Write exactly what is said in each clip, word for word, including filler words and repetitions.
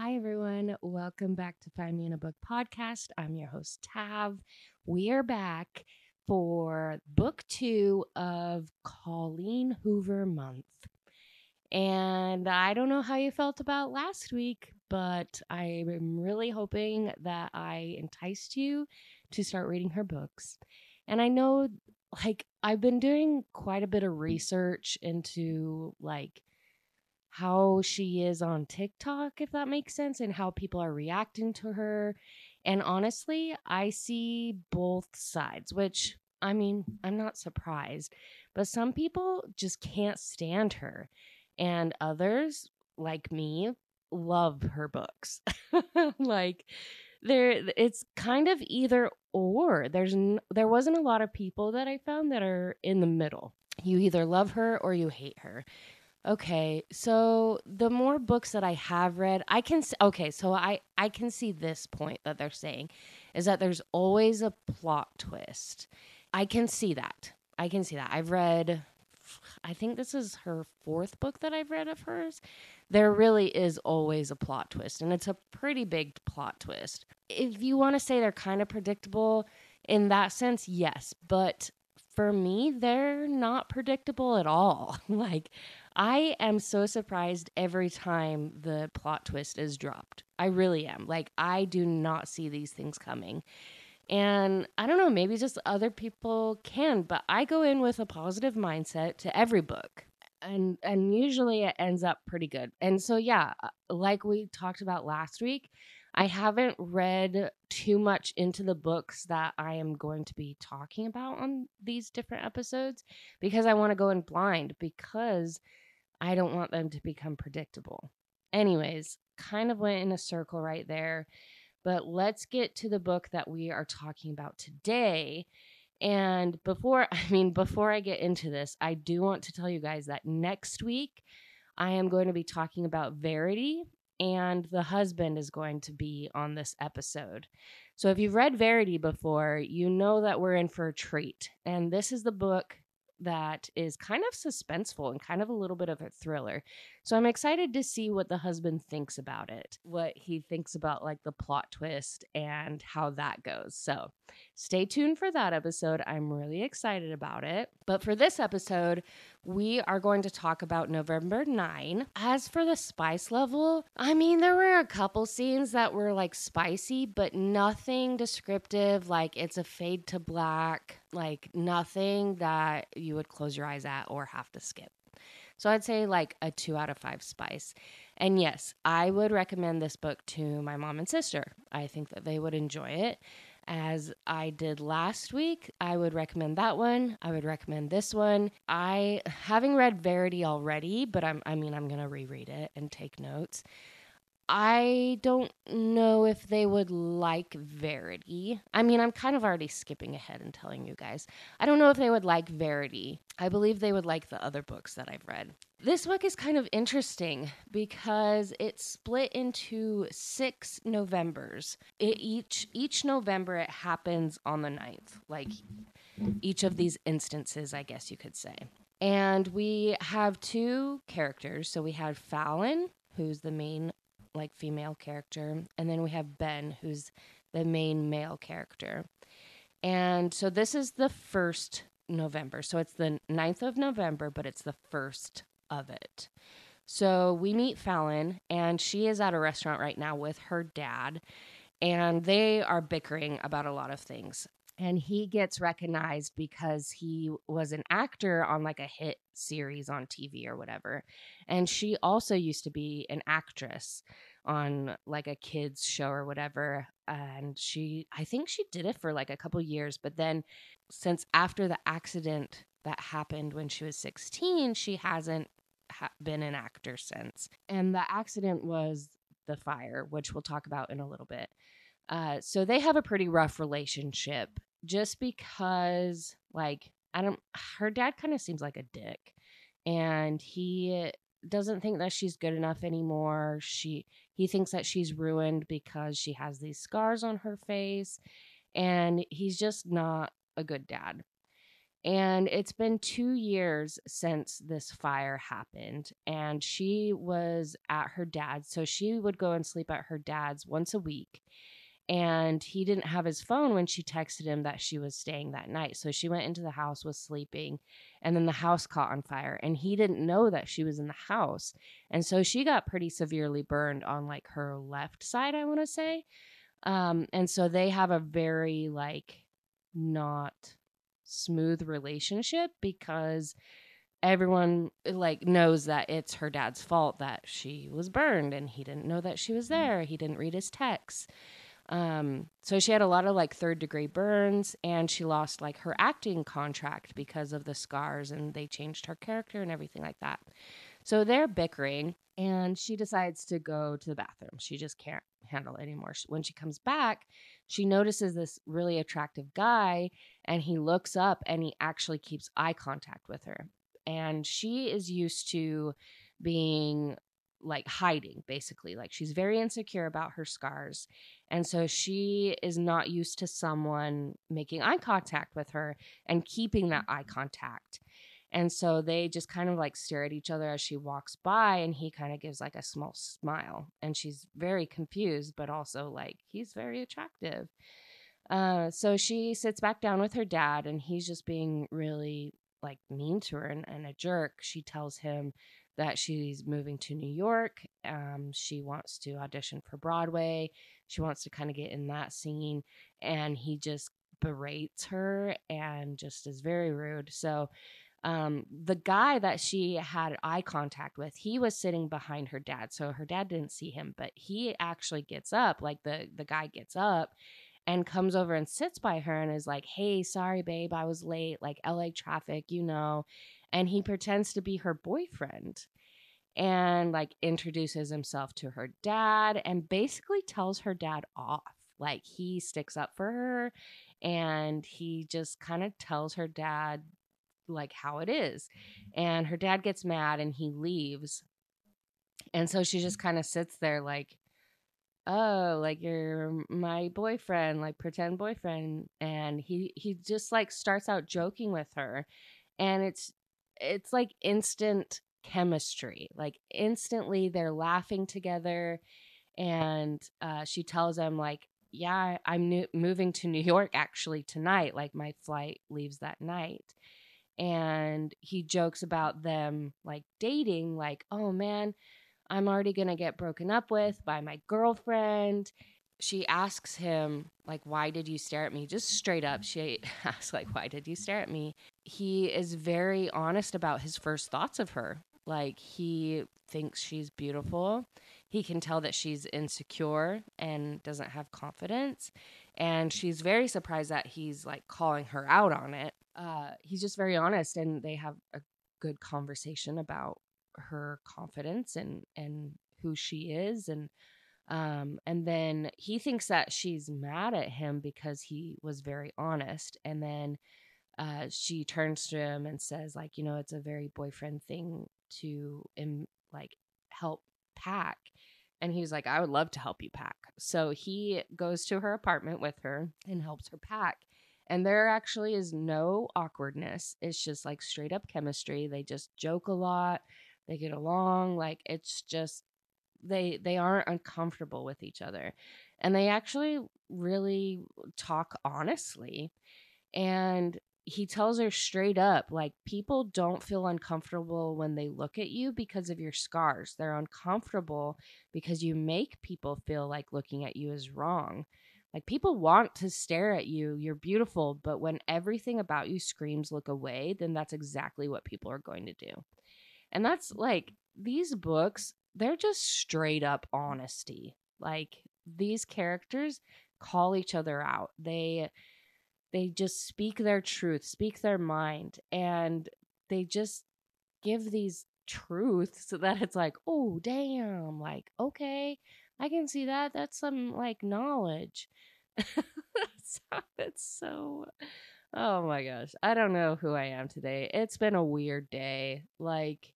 Hi, everyone. Welcome back to Find Me in a Book podcast. I'm your host, Tav. We are back for book two of Colleen Hoover month. And I don't know how you felt about last week, but I am really hoping that I enticed you to start reading her books. And I know, like, I've been doing quite a bit of research into, like, how she is on TikTok, if that makes sense, and how people are reacting to her. And honestly, I see both sides, which, I mean, I'm not surprised, but some people just can't stand her. And others, like me, love her books. Like, there, it's kind of either or. There's n- there wasn't a lot of people that I found that are in the middle. You either love her or you hate her. Okay, so the more books that I have read, I can okay, so I I can see this point that they're saying is that there's always a plot twist. I can see that. I can see that. I've read, I think this is her fourth book that I've read of hers. There really is always a plot twist, and it's a pretty big plot twist. If you want to say they're kind of predictable in that sense, yes, but for me, they're not predictable at all. Like, I am so surprised every time the plot twist is dropped. I really am. Like, I do not see these things coming. And I don't know, maybe just other people can, but I go in with a positive mindset to every book. And and usually it ends up pretty good. And so, yeah, like we talked about last week, I haven't read too much into the books that I am going to be talking about on these different episodes because I want to go in blind because I don't want them to become predictable. Anyways, kind of went in a circle right there. But let's get to the book that we are talking about today. And before, I mean, before I get into this, I do want to tell you guys that next week I am going to be talking about Verity, and the husband is going to be on this episode. So if you've read Verity before, you know that we're in for a treat. And this is the book that is kind of suspenseful and kind of a little bit of a thriller. So I'm excited to see what the husband thinks about it, what he thinks about, like, the plot twist and how that goes. So stay tuned for that episode. I'm really excited about it. But for this episode, we are going to talk about November ninth. As for the spice level, I mean, there were a couple scenes that were, like, spicy, but nothing descriptive. Like, it's a fade to black, like nothing that you would close your eyes at or have to skip. So I'd say like a two out of five spice. And yes, I would recommend this book to my mom and sister. I think that they would enjoy it. As I did last week, I would recommend that one. I would recommend this one. I, having read Verity already, but I'm, I mean, I'm going to reread it and take notes. I don't know if they would like Verity. I mean, I'm kind of already skipping ahead and telling you guys. I don't know if they would like Verity. I believe they would like the other books that I've read. This book is kind of interesting because it's split into six Novembers. It each each November, it happens on the ninth, like each of these instances, I guess you could say. And we have two characters. So we have Fallon, who's the main like female character, and then we have Ben, who's the main male character. And so this is the first November. So it's the ninth of November, but it's the first of it. So we meet Fallon, and she is at a restaurant right now with her dad, and they are bickering about a lot of things. And he gets recognized because he was an actor on like a hit series on T V or whatever. And she also used to be an actress on like a kids show or whatever. And she, I think she did it for like a couple years. But then since after the accident that happened when she was sixteen, she hasn't ha- been an actor since. And the accident was the fire, which we'll talk about in a little bit. Uh, so they have a pretty rough relationship. Just because, like, I don't, her dad kind of seems like a dick, and he doesn't think that she's good enough anymore. She, he thinks that she's ruined because she has these scars on her face, and he's just not a good dad. And it's been two years since this fire happened, and she was at her dad's. So she would go and sleep at her dad's once a week, and he didn't have his phone when she texted him that she was staying that night. So she went into the house, was sleeping, and then the house caught on fire, and he didn't know that she was in the house. And so she got pretty severely burned on like her left side, I want to say. Um, and so they have a very like not smooth relationship, because everyone like knows that it's her dad's fault that she was burned, and he didn't know that she was there. He didn't read his texts. Um, so she had a lot of like third degree burns, and she lost like her acting contract because of the scars, and they changed her character and everything like that. So they're bickering, and she decides to go to the bathroom. She just can't handle it anymore. When she comes back, she notices this really attractive guy, and he looks up, and he actually keeps eye contact with her. And she is used to being like hiding, basically. Like, she's very insecure about her scars. And so she is not used to someone making eye contact with her and keeping that eye contact. And so they just kind of like stare at each other as she walks by, and he kind of gives like a small smile, and she's very confused, but also like, he's very attractive. Uh, so she sits back down with her dad, and he's just being really like mean to her and, and a jerk. She tells him that she's moving to New York. Um, she wants to audition for Broadway. She wants to kind of get in that scene. And he just berates her and just is very rude. So um, the guy that she had eye contact with, he was sitting behind her dad. So her dad didn't see him, but he actually gets up, like the, the guy gets up and comes over and sits by her and is like, hey, sorry, babe, I was late, like L A traffic, you know. And he pretends to be her boyfriend and like introduces himself to her dad and basically tells her dad off. Like, he sticks up for her, and he just kind of tells her dad like how it is. And her dad gets mad, and he leaves. And so she just kind of sits there like, oh, like, you're my boyfriend, like pretend boyfriend. And he, he just like starts out joking with her, and it's, it's like instant chemistry. Like, instantly they're laughing together. And uh, she tells him like, yeah, I'm new- moving to New York actually tonight. Like, my flight leaves that night. And he jokes about them like dating, like, oh man, I'm already going to get broken up with by my girlfriend. She asks him, like, why did you stare at me? Just straight up, she asks, like, why did you stare at me? He is very honest about his first thoughts of her. Like, he thinks she's beautiful. He can tell that she's insecure and doesn't have confidence. And she's very surprised that he's, like, calling her out on it. Uh, he's just very honest, and they have a good conversation about her confidence and, and who she is, and Um, and then he thinks that she's mad at him because he was very honest. And then uh, she turns to him and says, like, you know, it's a very boyfriend thing to, um, like, help pack. And he was like, I would love to help you pack. So he goes to her apartment with her and helps her pack. And there actually is no awkwardness. It's just, like, straight up chemistry. They just joke a lot. They get along. Like, it's just, They they aren't uncomfortable with each other, and they actually really talk honestly. And he tells her straight up, like, people don't feel uncomfortable when they look at you because of your scars. They're uncomfortable because you make people feel like looking at you is wrong. Like, people want to stare at you. You're beautiful, but when everything about you screams look away, then that's exactly what people are going to do. And that's like, these books, they're just straight up honesty. Like, these characters call each other out. They they just speak their truth, speak their mind, and they just give these truths so that it's like, oh, damn, like, okay, I can see that. That's some, like, knowledge. That's it's so, oh, my gosh. I don't know who I am today. It's been a weird day. Like,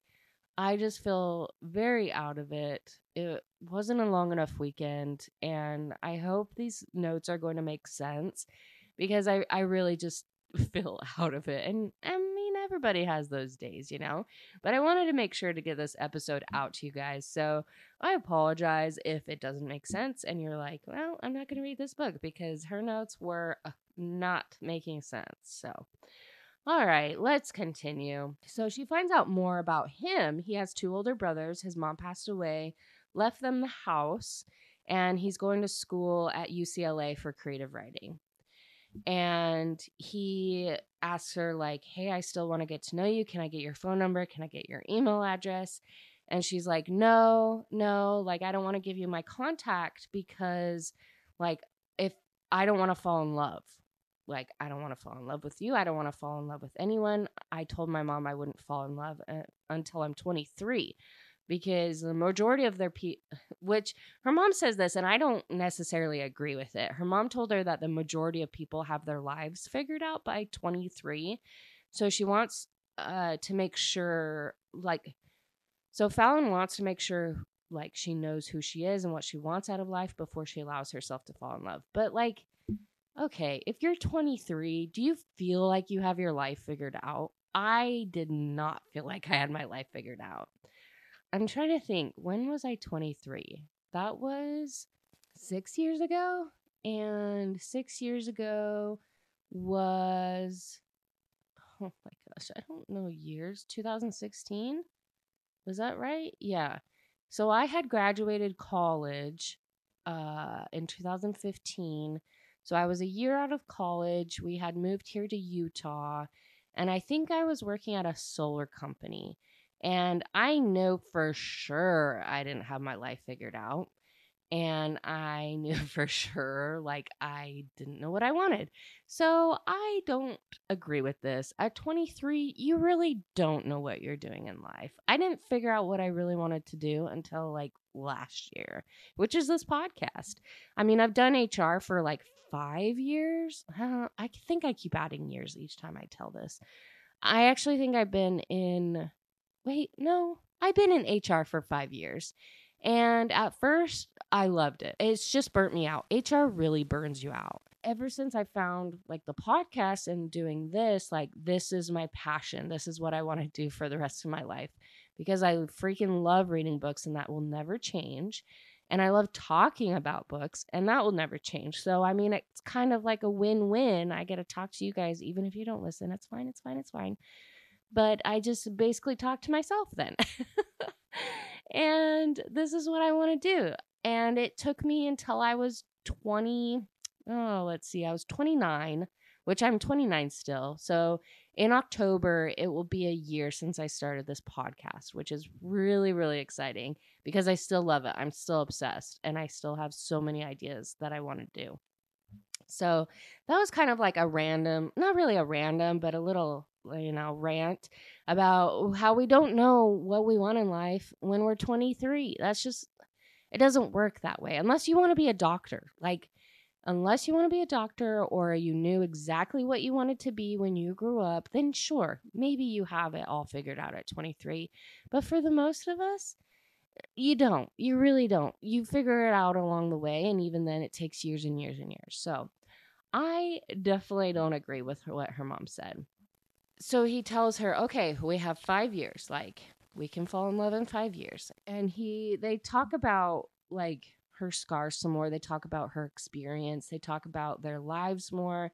I just feel very out of it. It wasn't a long enough weekend, and I hope these notes are going to make sense, because I, I really just feel out of it. And I mean, everybody has those days, you know, but I wanted to make sure to get this episode out to you guys. So I apologize if it doesn't make sense and you're like, well, I'm not going to read this book because her notes were not making sense. So, all right, let's continue. So she finds out more about him. He has two older brothers. His mom passed away, left them the house, and he's going to school at U C L A for creative writing. And he asks her, like, hey, I still want to get to know you. Can I get your phone number? Can I get your email address? And she's like, no, no, like, I don't want to give you my contact because, like, if I don't want to fall in love, like, I don't want to fall in love with you. I don't want to fall in love with anyone. I told my mom I wouldn't fall in love uh, until I'm twenty-three. Because the majority of their people, which her mom says this, and I don't necessarily agree with it. Her mom told her that the majority of people have their lives figured out by twenty-three. So she wants uh, to make sure, like, so Fallon wants to make sure, like, she knows who she is and what she wants out of life before she allows herself to fall in love. But, like, okay, if you're twenty-three, do you feel like you have your life figured out? I did not feel like I had my life figured out. I'm trying to think, when was I twenty-three? That was six years ago. And six years ago was, oh my gosh, I don't know years, two thousand sixteen? Was that right? Yeah. So I had graduated college uh, in two thousand fifteen. So I was a year out of college. We had moved here to Utah. And I think I was working at a solar company. And I know for sure I didn't have my life figured out. And I knew for sure, like, I didn't know what I wanted. So I don't agree with this. At twenty-three, you really don't know what you're doing in life. I didn't figure out what I really wanted to do until, like, last year, which is this podcast. I mean, I've done H R for, like, five years. I, I think I keep adding years each time I tell this. I actually think I've been in... Wait, no, I've been in H R for five years. And at first, I loved it. It's just burnt me out. H R really burns you out. Ever since I found, like, the podcast and doing this, like, this is my passion. This is what I want to do for the rest of my life because I freaking love reading books and that will never change. And I love talking about books and that will never change. So, I mean, it's kind of like a win-win. I get to talk to you guys, even if you don't listen. It's fine. It's fine. It's fine. But I just basically talk to myself then. And this is what I want to do. And it took me until I was twenty. Oh, let's see. I was twenty-nine, which I'm twenty-nine still. So in October, it will be a year since I started this podcast, which is really, really exciting because I still love it. I'm still obsessed and I still have so many ideas that I want to do. So that was kind of like a random, not really a random, but a little, you know, rant about how we don't know what we want in life when we're twenty-three. That's just, it doesn't work that way unless you want to be a doctor. Like, unless you want to be a doctor or you knew exactly what you wanted to be when you grew up, then sure, maybe you have it all figured out at twenty-three. But for the most of us, you don't. You really don't. You figure it out along the way, and even then it takes years and years and years. So I definitely don't agree with her, what her mom said. So he tells her, okay, we have five years. Like, we can fall in love in five years. And he, they talk about, like, her scars some more. They talk about her experience. They talk about their lives more.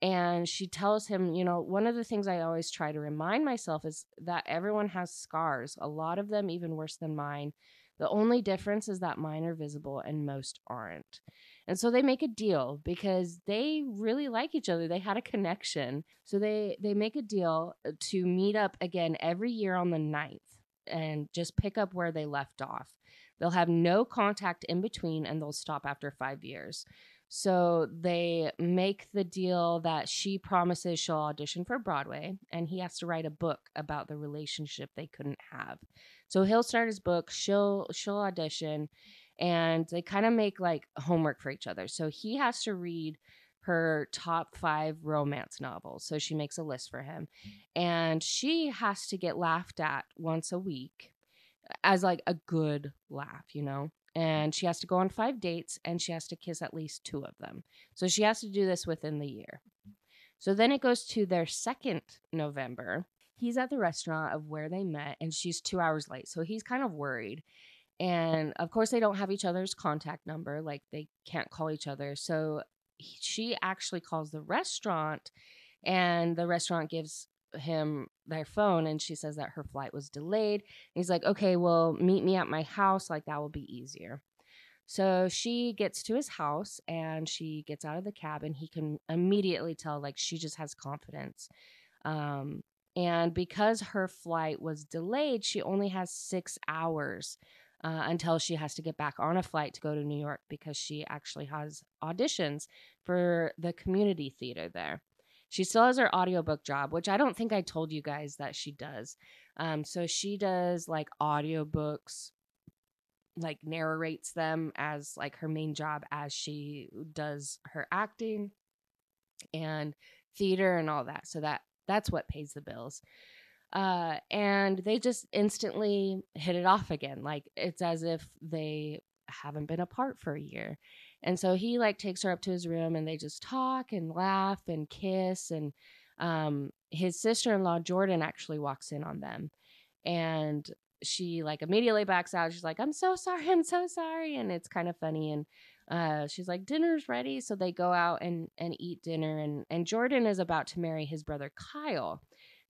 And she tells him, you know, one of the things I always try to remind myself is that everyone has scars. A lot of them even worse than mine. The only difference is that mine are visible and most aren't. And so they make a deal because they really like each other. They had a connection. So they, they make a deal to meet up again every year on the ninth and just pick up where they left off. They'll have no contact in between and they'll stop after five years. So they make the deal that she promises she'll audition for Broadway and he has to write a book about the relationship they couldn't have. So he'll start his book, she'll she'll audition, and they kind of make, like, homework for each other. So he has to read her top five romance novels. So she makes a list for him. And she has to get laughed at once a week as, like, a good laugh, you know? And she has to go on five dates, and she has to kiss at least two of them. So she has to do this within the year. So then it goes to their second November. He's at the restaurant of where they met, and she's two hours late. So he's kind of worried. And of course, they don't have each other's contact number. Like, they can't call each other. So he, she actually calls the restaurant, and the restaurant gives him their phone, and she says that her flight was delayed. And he's like, okay, well, meet me at my house. Like, that will be easier. So she gets to his house, and she gets out of the cab, and he can immediately tell, like, she just has confidence. Um, and because her flight was delayed, she only has six hours uh, until she has to get back on a flight to go to New York, because she actually has auditions for the community theater there. She still has her audiobook job, which I don't think I told you guys that she does. Um, so she does, like, audiobooks, like, narrates them as, like, her main job as she does her acting and theater and all that. So that that's what pays the bills. Uh, and they just instantly hit it off again. Like, it's as if they haven't been apart for a year. And so he, like, takes her up to his room, and they just talk and laugh and kiss. And um, his sister-in-law, Jordan, actually walks in on them. And she, like, immediately backs out. She's like, I'm so sorry. I'm so sorry. And it's kind of funny. And uh, she's like, dinner's ready. So they go out and, and eat dinner. And, and Jordan is about to marry his brother, Kyle.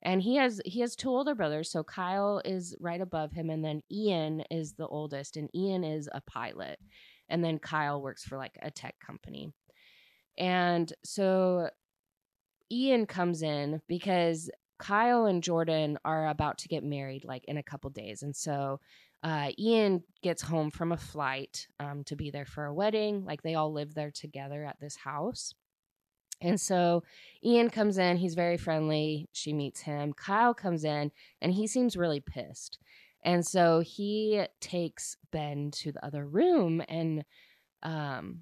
And he has he has two older brothers. So Kyle is right above him. And then Ian is the oldest. And Ian is a pilot. And then Kyle works for, like, a tech company. And so Ian comes in because Kyle and Jordan are about to get married, like, in a couple days. And so uh, Ian gets home from a flight um, to be there for a wedding. Like, they all live there together at this house. And so Ian comes in. He's very friendly. She meets him. Kyle comes in, and he seems really pissed. And so he takes Ben to the other room and, um,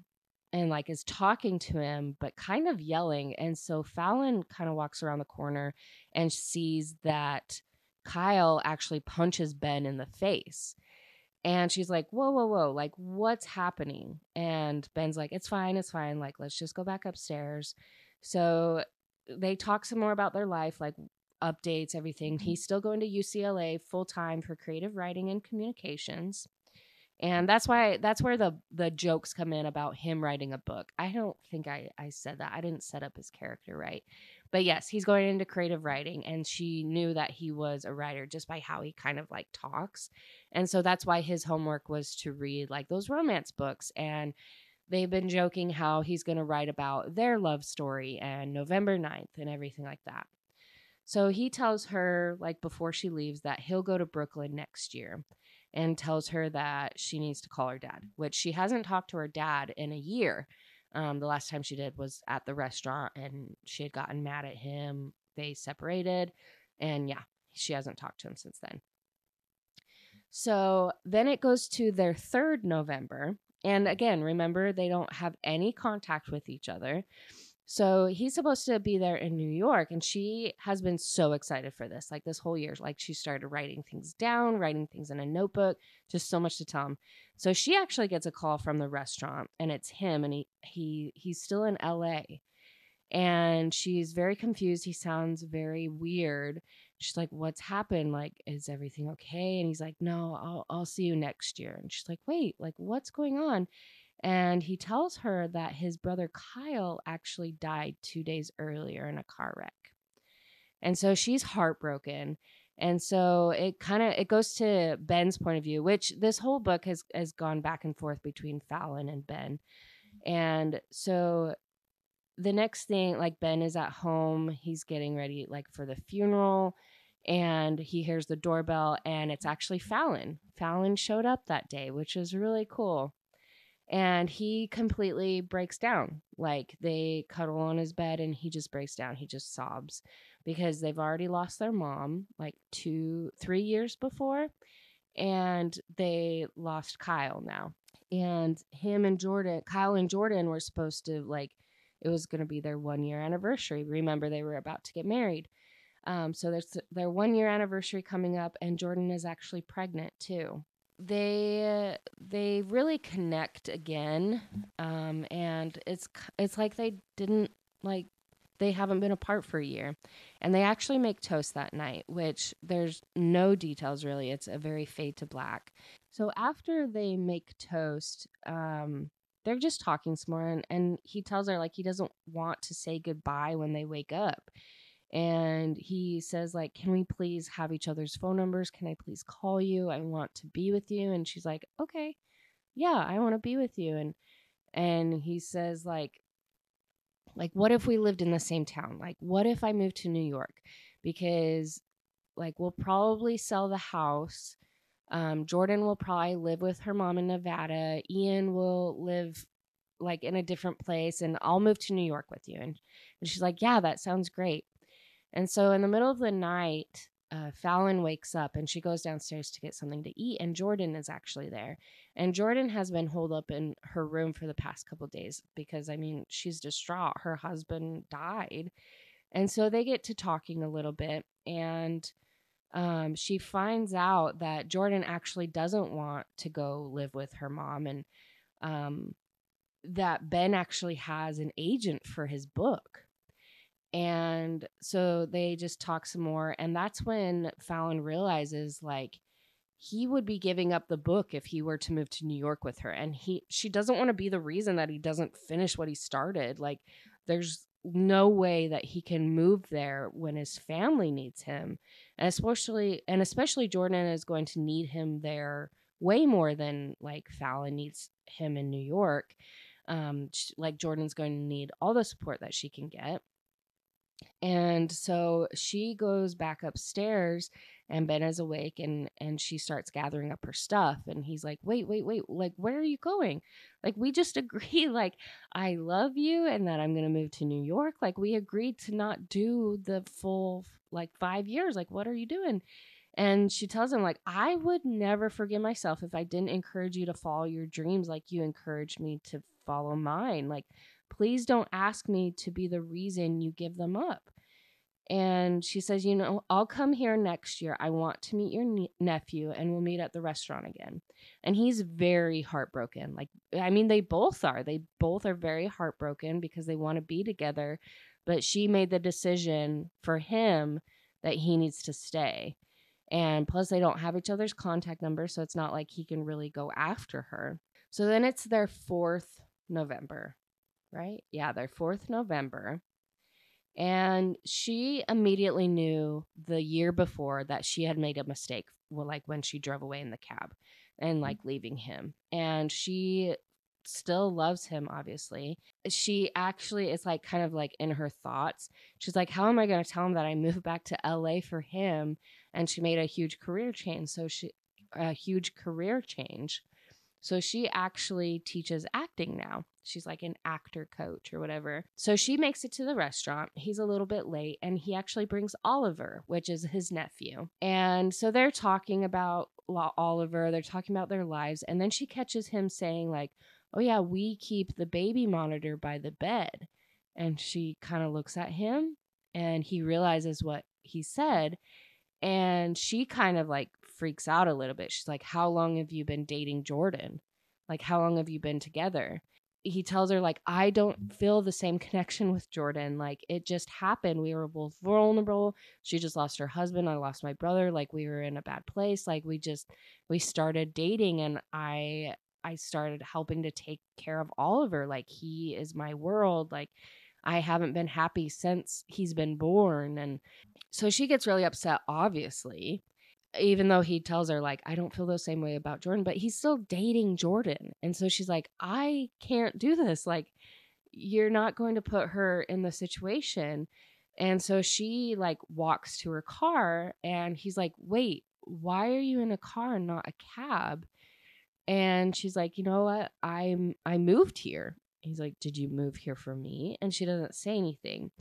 and like is talking to him, but kind of yelling. And so Fallon kind of walks around the corner and sees that Kyle actually punches Ben in the face. And she's like, whoa, whoa, whoa, like, what's happening? And Ben's like, it's fine, it's fine. Like, let's just go back upstairs. So they talk some more about their life, like, updates, everything. He's still going to U C L A full time for creative writing and communications. And that's why that's where the the jokes come in about him writing a book. I don't think I, I said that. I didn't set up his character right. But yes, he's going into creative writing, and she knew that he was a writer just by how he kind of, like, talks. And so that's why his homework was to read, like, those romance books. And they've been joking how he's going to write about their love story and November ninth and everything like that. So he tells her, like, before she leaves, that he'll go to Brooklyn next year, and tells her that she needs to call her dad, which she hasn't talked to her dad in a year. Um, the last time she did was at the restaurant, and she had gotten mad at him. They separated, and yeah, she hasn't talked to him since then. So then it goes to their third November. And again, remember, they don't have any contact with each other. So he's supposed to be there in New York, and she has been so excited for this, like, this whole year. Like, she started writing things down, writing things in a notebook, just so much to tell him. So she actually gets a call from the restaurant, and it's him, and he, he he's still in L A, and she's very confused. He sounds very weird. She's like, what's happened? Like, is everything okay? And he's like, no, I'll I'll see you next year. And she's like, wait, like, what's going on? And he tells her that his brother Kyle actually died two days earlier in a car wreck. And so she's heartbroken. And so it kind of, it goes to Ben's point of view, which this whole book has, has gone back and forth between Fallon and Ben. And so the next thing, like, Ben is at home. He's getting ready, like, for the funeral. And he hears the doorbell, and it's actually Fallon. Fallon showed up that day, which is really cool. And he completely breaks down. Like, they cuddle on his bed, and he just breaks down. He just sobs because they've already lost their mom like two, three years before. And they lost Kyle now. And him and Jordan, Kyle and Jordan were supposed to, like, it was going to be their one year anniversary. Remember, they were about to get married. Um, so there's their one year anniversary coming up, and Jordan is actually pregnant too. They they really connect again, um, and it's it's like they didn't like they haven't been apart for a year. And they actually make toast that night, which there's no details really. It's a very fade to black. So after they make toast, um, they're just talking some more. And, and he tells her like he doesn't want to say goodbye when they wake up. And he says, like, can we please have each other's phone numbers? Can I please call you? I want to be with you. And she's like, okay, yeah, I want to be with you. And and he says, like, like, what if we lived in the same town? Like, what if I moved to New York? Because, like, we'll probably sell the house. Um, Jordan will probably live with her mom in Nevada. Ian will live, like, in a different place. And I'll move to New York with you. And, and she's like, yeah, that sounds great. And so in the middle of the night, uh, Fallon wakes up and she goes downstairs to get something to eat. And Jordan is actually there. And Jordan has been holed up in her room for the past couple of days because, I mean, she's distraught. Her husband died. And so they get to talking a little bit. And um, she finds out that Jordan actually doesn't want to go live with her mom. And um, that Ben actually has an agent for his book. And so they just talk some more. And that's when Fallon realizes, like, he would be giving up the book if he were to move to New York with her. And he she doesn't want to be the reason that he doesn't finish what he started. Like, there's no way that he can move there when his family needs him. And especially, and especially Jordan is going to need him there way more than, like, Fallon needs him in New York. Um, like, Jordan's going to need all the support that she can get. And so she goes back upstairs and Ben is awake and, and she starts gathering up her stuff. And he's like, wait, wait, wait, like, where are you going? Like, we just agreed, like, I love you and that I'm going to move to New York. Like, we agreed to not do the full, like, five years. Like, what are you doing? And she tells him, like, I would never forgive myself if I didn't encourage you to follow your dreams like you encouraged me to follow mine. Like, please don't ask me to be the reason you give them up. And she says, you know, I'll come here next year. I want to meet your ne- nephew and we'll meet at the restaurant again. And he's very heartbroken. Like, I mean, they both are. They both are very heartbroken because they want to be together. But she made the decision for him that he needs to stay. And plus, they don't have each other's contact numbers. So it's not like he can really go after her. So then it's their fourth November. Right? Yeah, their fourth November. And she immediately knew the year before that she had made a mistake, well, like when she drove away in the cab and like leaving him. And she still loves him, obviously. She actually is like kind of like in her thoughts. She's like, how am I going to tell him that I moved back to L A for him? And she made a huge career change. So she, a huge career change. So she actually teaches acting now. She's like an actor coach or whatever. So she makes it to the restaurant. He's a little bit late and he actually brings Oliver, which is his nephew. And so they're talking about Oliver. They're talking about their lives. And then she catches him saying like, oh yeah, we keep the baby monitor by the bed. And she kind of looks at him and he realizes what he said. And she kind of like freaks out a little bit. She's like, how long have you been dating Jordan? Like, how long have you been together? He tells her, like, I don't feel the same connection with Jordan. Like, it just happened. We were both vulnerable. She just lost her husband. I lost my brother. Like, we were in a bad place. Like, we just, we started dating and I, I started helping to take care of Oliver. Like, he is my world. Like, I haven't been happy since he's been born. And so she gets really upset, obviously, even though he tells her, like, I don't feel the same way about Jordan, but he's still dating Jordan. And so she's like, I can't do this. Like, you're not going to put her in the situation. And so she, like, walks to her car and he's like, wait, why are you in a car and not a cab? And she's like, you know what? I'm, I moved here. He's like, did you move here for me? And she doesn't say anything.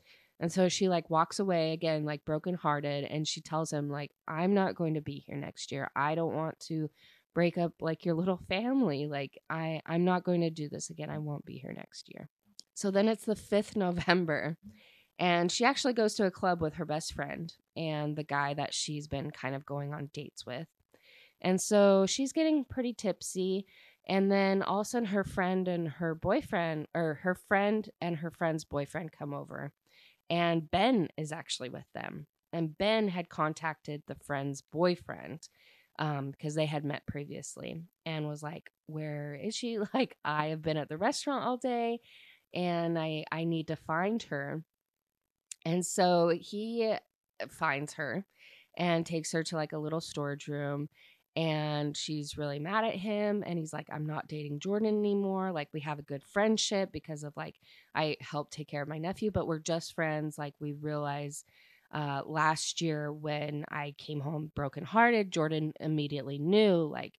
And so she like walks away again, like brokenhearted. And she tells him like, I'm not going to be here next year. I don't want to break up like your little family. Like I, I'm not going to do this again. I won't be here next year. So then it's the fifth November and she actually goes to a club with her best friend and the guy that she's been kind of going on dates with. And so she's getting pretty tipsy. And then all of a sudden her friend and her boyfriend or her friend and her friend's boyfriend come over. and Ben is actually with them. And Ben had contacted the friend's boyfriend um, because they had met previously and was like, where is she? Like, I have been at the restaurant all day and I, I need to find her. And so he finds her and takes her to like a little storage room, and she's really mad at him. And he's like, I'm not dating Jordan anymore. Like, we have a good friendship because of like, I helped take care of my nephew, but we're just friends. Like, we realize uh, last year when I came home brokenhearted, Jordan immediately knew, like,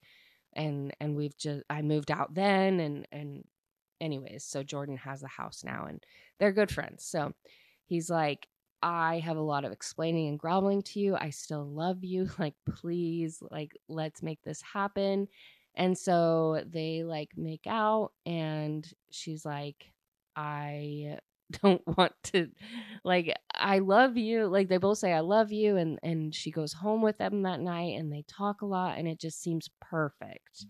and, and we've just, I moved out then. And, and anyways, so Jordan has a house now and they're good friends. So he's like, I have a lot of explaining and groveling to you. I still love you. Like, please, like, let's make this happen. And so they like make out, and she's like, I don't want to, like, I love you. Like, they both say, I love you. And, and she goes home with them that night, and they talk a lot, and it just seems perfect.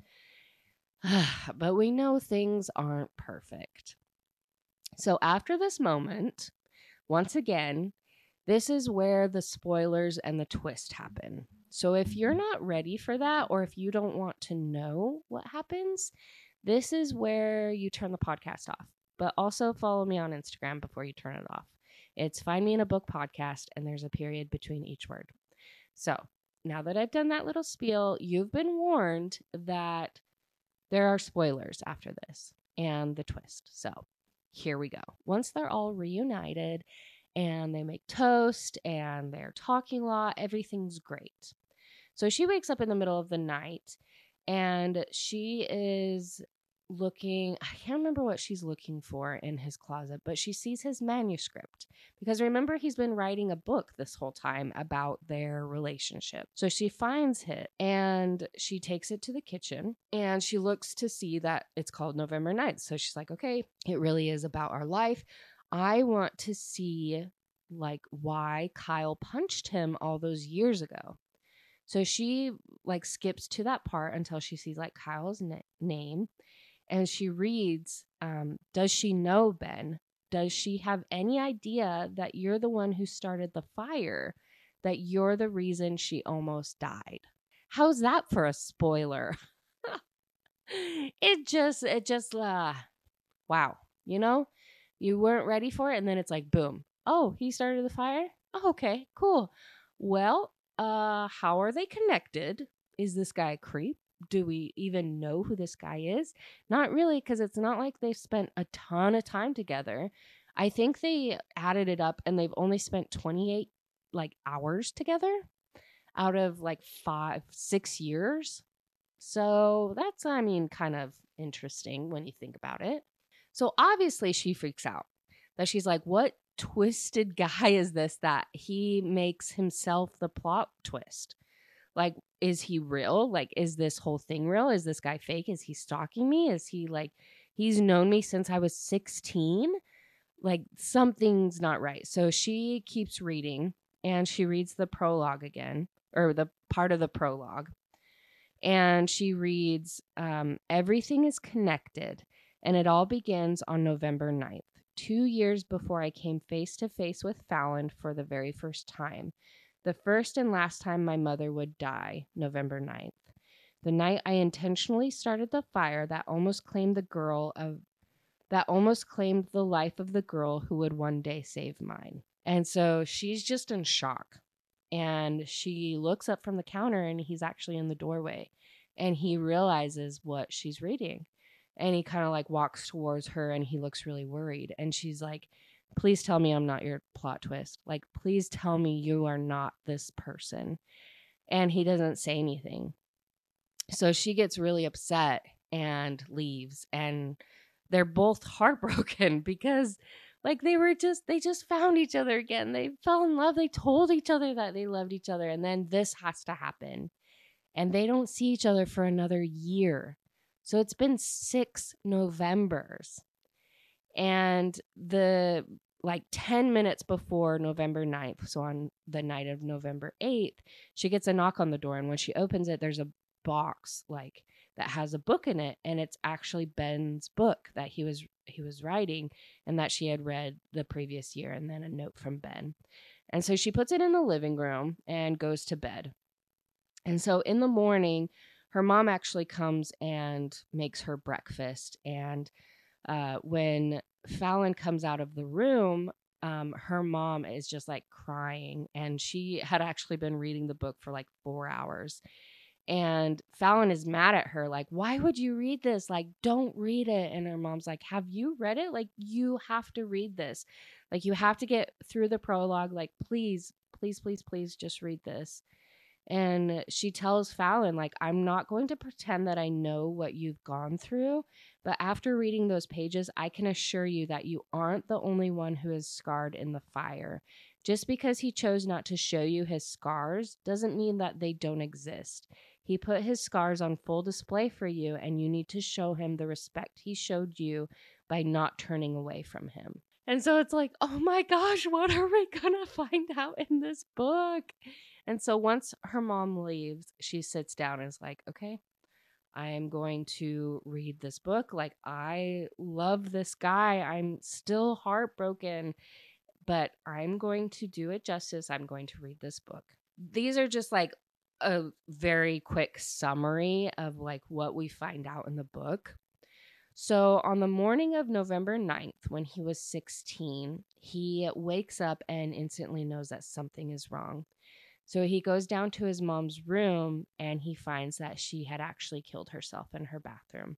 But we know things aren't perfect. So after this moment, once again, this is where the spoilers and the twist happen. So if you're not ready for that, or if you don't want to know what happens, this is where you turn the podcast off. But also follow me on Instagram before you turn it off. It's Find Me in a Book Podcast, and there's a period between each word. So now that I've done that little spiel, you've been warned that there are spoilers after this and the twist. So here we go. Once they're all reunited, and they make toast, and they're talking a lot, everything's great. So she wakes up in the middle of the night, and she is looking, I can't remember what she's looking for in his closet, but she sees his manuscript, because remember, he's been writing a book this whole time about their relationship. So she finds it, and she takes it to the kitchen, and she looks to see that it's called November ninth. So she's like, okay, it really is about our life. I want to see like why Kyle punched him all those years ago. So she like skips to that part until she sees like Kyle's na- name. And she reads, um, does she know Ben? Does she have any idea that you're the one who started the fire? That you're the reason she almost died? How's that for a spoiler? It just, it just, uh, wow. You know, you weren't ready for it. And then it's like, boom. Oh, he started the fire? Oh, okay, cool. Well, uh, how are they connected? Is this guy a creep? Do we even know who this guy is? Not really, because it's not like they've spent a ton of time together. I think they added it up and they've only spent twenty-eight like hours together out of like five, six years. So that's, I mean, kind of interesting when you think about it. So obviously she freaks out that she's like, what twisted guy is this that he makes himself the plot twist? Like, is he real? Like, is this whole thing real? Is this guy fake? Is he stalking me? Is he like, he's known me since I was sixteen? Like, something's not right. So she keeps reading, and she reads the prologue again, or the part of the prologue. And she reads, um, everything is connected, and it all begins on November ninth, two years before I came face to face with Fallon for the very first time. The first and last time my mother would die, November ninth. The night I intentionally started the fire that almost claimed the girl of, that almost claimed the life of the girl who would one day save mine. And so she's just in shock. And she looks up from the counter, and he's actually in the doorway. And he realizes what she's reading. And he kind of like walks towards her, and he looks really worried. And she's like, please tell me I'm not your plot twist. Like, please tell me you are not this person. And he doesn't say anything. So she gets really upset and leaves. And they're both heartbroken because, like, they were just, they just found each other again. They fell in love. They told each other that they loved each other. And then this has to happen. And they don't see each other for another year. So it's been six Novembers. And the like ten minutes before November ninth, so on the night of November eighth, she gets a knock on the door. And when she opens it, there's a box like that has a book in it, and it's actually Ben's book that he was he was writing and that she had read the previous year, and then a note from Ben. And so she puts it in the living room and goes to bed. And so in the morning, her mom actually comes and makes her breakfast. And uh, when Fallon comes out of the room, um, her mom is just like crying. And she had actually been reading the book for like four hours. And Fallon is mad at her, like, why would you read this? Like, don't read it. And her mom's like, have you read it? Like, you have to read this. Like, you have to get through the prologue. Like, please, please, please, please just read this. And she tells Fallon, like, I'm not going to pretend that I know what you've gone through, but after reading those pages, I can assure you that you aren't the only one who is scarred in the fire. Just because he chose not to show you his scars doesn't mean that they don't exist. He put his scars on full display for you, and you need to show him the respect he showed you by not turning away from him. And so it's like, oh my gosh, what are we gonna find out in this book? And so once her mom leaves, she sits down and is like, okay, I am going to read this book. Like, I love this guy. I'm still heartbroken, but I'm going to do it justice. I'm going to read this book. These are just like a very quick summary of like what we find out in the book. So on the morning of November ninth, when he was sixteen, he wakes up and instantly knows that something is wrong. So he goes down to his mom's room and he finds that she had actually killed herself in her bathroom.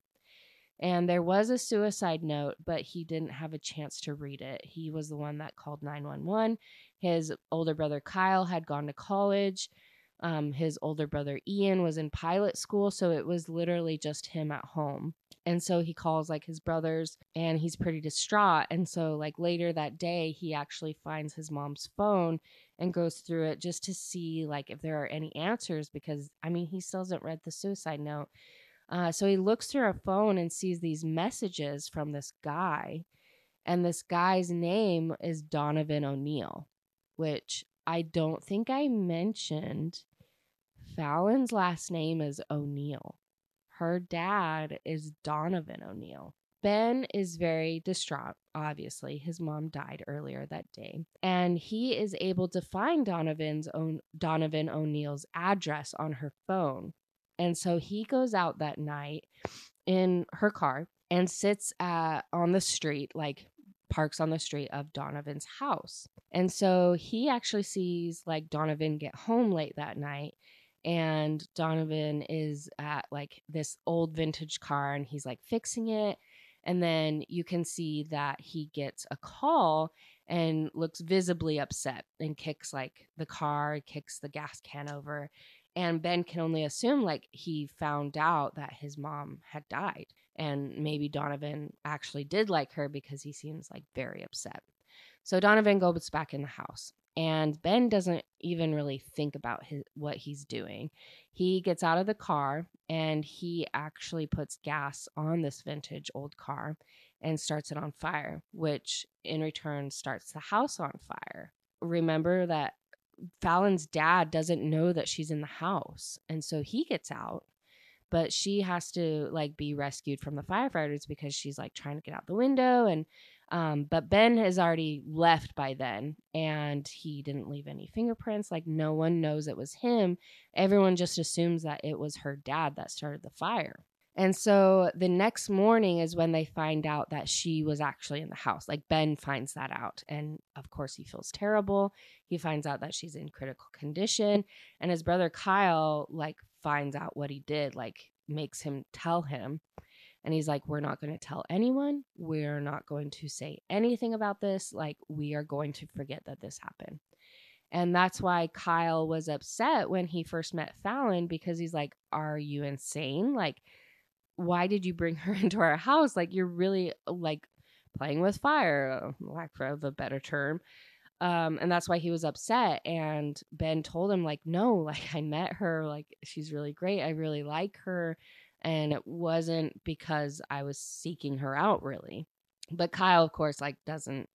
And there was a suicide note, but he didn't have a chance to read it. He was the one that called nine one one. His older brother Kyle had gone to college. Um, his older brother Ian was in pilot school, so it was literally just him at home. And so he calls like his brothers and he's pretty distraught. And so like later that day, he actually finds his mom's phone and goes through it just to see like if there are any answers, because I mean, he still hasn't read the suicide note. Uh, so he looks through her phone and sees these messages from this guy. And this guy's name is Donovan O'Neill, which I don't think I mentioned. Fallon's last name is O'Neill. Her dad is Donovan O'Neill. Ben is very distraught, obviously. His mom died earlier that day. And he is able to find Donovan's own, Donovan O'Neill's address on her phone. And so he goes out that night in her car and sits uh, on the street, like parks on the street of Donovan's house. And so he actually sees like Donovan get home late that night. And Donovan is at like this old vintage car and he's like fixing it. And then you can see that he gets a call and looks visibly upset and kicks like the car, kicks the gas can over. And Ben can only assume like he found out that his mom had died. And maybe Donovan actually did like her because he seems like very upset. So Donovan goes back in the house. And Ben doesn't even really think about his, what he's doing. He gets out of the car and he actually puts gas on this vintage old car and starts it on fire, which in return starts the house on fire. Remember that Fallon's dad doesn't know that she's in the house. And so he gets out, but she has to like be rescued from the firefighters because she's like trying to get out the window. And Um, but Ben has already left by then, and he didn't leave any fingerprints. Like, no one knows it was him. Everyone just assumes that it was her dad that started the fire. And so the next morning is when they find out that she was actually in the house. Like, Ben finds that out, and of course he feels terrible. He finds out that she's in critical condition, and his brother Kyle, like, finds out what he did, like, makes him tell him. And he's like, we're not going to tell anyone. We're not going to say anything about this. Like, we are going to forget that this happened. And that's why Kyle was upset when he first met Fallon, because he's like, are you insane? Like, why did you bring her into our house? Like, you're really like playing with fire, lack of a better term. Um, and that's why he was upset. And Ben told him like, no, like I met her. Like, she's really great. I really like her. And it wasn't because I was seeking her out, really. But Kyle, of course, like doesn't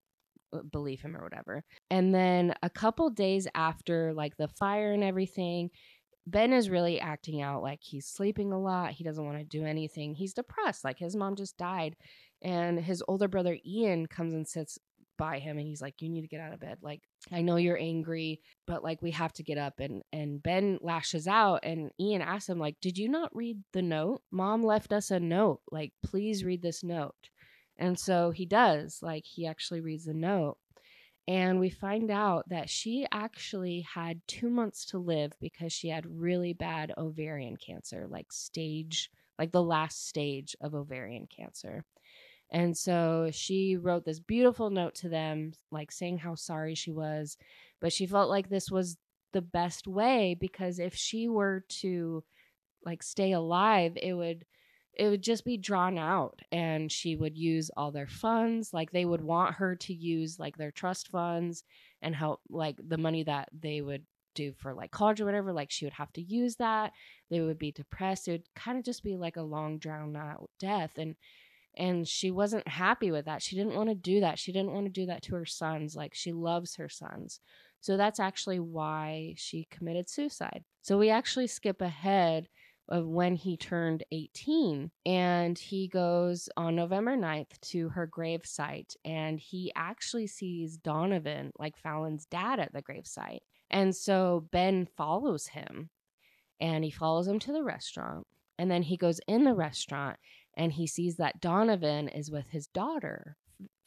believe him or whatever. And then a couple days after like the fire and everything, Ben is really acting out, like he's sleeping a lot. He doesn't want to do anything. He's depressed. Like his mom just died. And his older brother, Ian, comes and sits by him and he's like, you need to get out of bed. Like, I know you're angry, but like we have to get up. And, and Ben lashes out and Ian asks him, like, did you not read the note? Mom left us a note. Like, please read this note. And so he does. Like, he actually reads the note. And we find out that she actually had two months to live because she had really bad ovarian cancer, like stage, like the last stage of ovarian cancer. And so she wrote this beautiful note to them, like saying how sorry she was. But she felt like this was the best way because if she were to like stay alive, it would it would just be drawn out and she would use all their funds. Like they would want her to use like their trust funds and help like the money that they would do for like college or whatever. Like she would have to use that. They would be depressed. It would kind of just be like a long drawn out death. And, and she wasn't happy with that. She didn't want to do that. She didn't want to do that to her sons. Like she loves her sons. So that's actually why she committed suicide. So we actually skip ahead of when he turned eighteen, and he goes on November ninth to her gravesite, and he actually sees Donovan, like Fallon's dad, at the gravesite. And so Ben follows him, and he follows him to the restaurant, and then he goes in the restaurant and he sees that Donovan is with his daughter,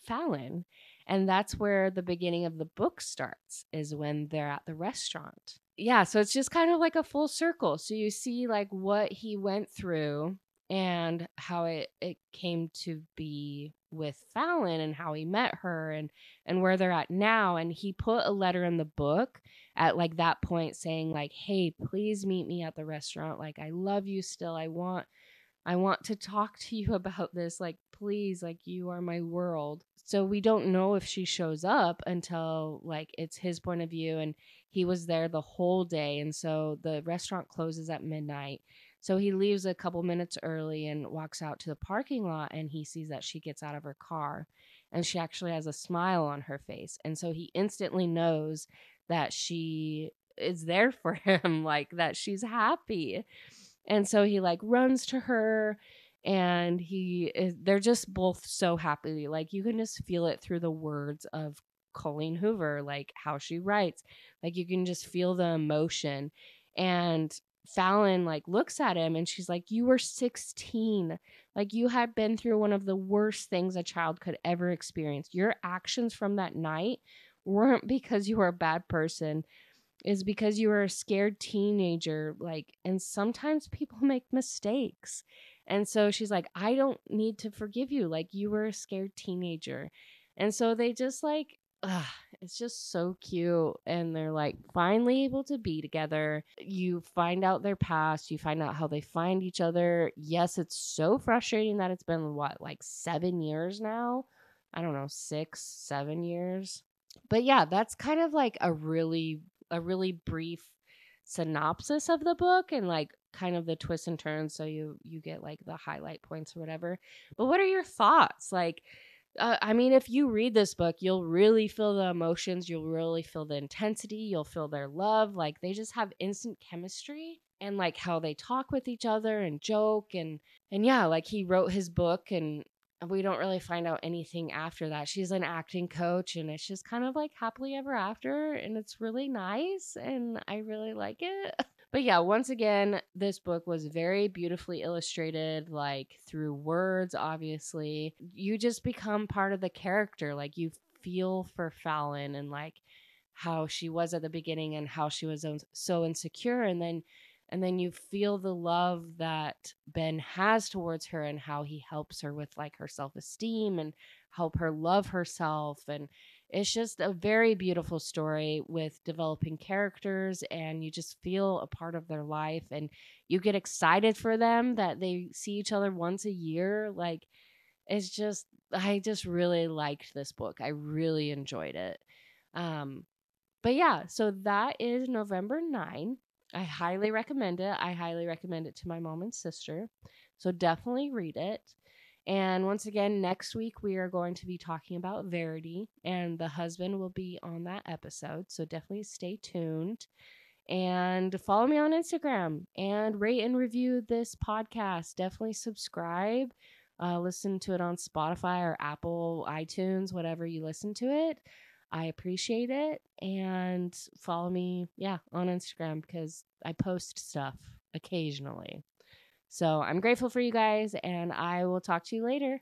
Fallon. And that's where the beginning of the book starts, is when they're at the restaurant. Yeah, so it's just kind of like a full circle. So you see like what he went through and how it, it came to be with Fallon and how he met her and, and where they're at now. And he put a letter in the book at like that point saying like, hey, please meet me at the restaurant. Like, I love you still. I want I want to talk to you about this. Like, please, like you are my world. So we don't know if she shows up until like it's his point of view, and he was there the whole day. And so the restaurant closes at midnight. So he leaves a couple minutes early and walks out to the parking lot, and he sees that she gets out of her car and she actually has a smile on her face. And so he instantly knows that she is there for him, like that she's happy. And so he like runs to her. And he is, they're just both so happy. Like you can just feel it through the words of Colleen Hoover, like how she writes. Like you can just feel the emotion. And Fallon like looks at him and she's like, you were sixteen. Like you had been through one of the worst things a child could ever experience. Your actions from that night weren't because you were a bad person. It's because you were a scared teenager. Like, and sometimes people make mistakes. And so she's like, I don't need to forgive you. Like, you were a scared teenager. And so they just like, ugh, it's just so cute. And they're like finally able to be together. You find out their past. You find out how they find each other. Yes, it's so frustrating that it's been what, like seven years now? I don't know, six, seven years. But yeah, that's kind of like a really, a really brief synopsis of the book and like kind of the twists and turns, so you you get like the highlight points or whatever. But what are your thoughts? Like uh, I mean, if you read this book, you'll really feel the emotions, you'll really feel the intensity, you'll feel their love. Like they just have instant chemistry, and like how they talk with each other and joke and and yeah, like he wrote his book and we don't really find out anything after that. She's an acting coach, and it's just kind of like happily ever after, and it's really nice, and I really like it. But yeah, once again, this book was very beautifully illustrated, like through words, obviously. You just become part of the character. Like you feel for Fallon and like how she was at the beginning and how she was so insecure, and then And then you feel the love that Ben has towards her and how he helps her with like her self-esteem and help her love herself. And it's just a very beautiful story with developing characters, and you just feel a part of their life, and you get excited for them that they see each other once a year. Like it's just, I just really liked this book. I really enjoyed it. Um, but yeah, so that is November ninth. I highly recommend it. I highly recommend it to my mom and sister. So definitely read it. And once again, next week we are going to be talking about Verity, and the husband will be on that episode. So definitely stay tuned. And follow me on Instagram and rate and review this podcast. Definitely subscribe. Uh, listen to it on Spotify or Apple, iTunes, whatever you listen to it. I appreciate it. And follow me, yeah, on Instagram because I post stuff occasionally. So I'm grateful for you guys, and I will talk to you later.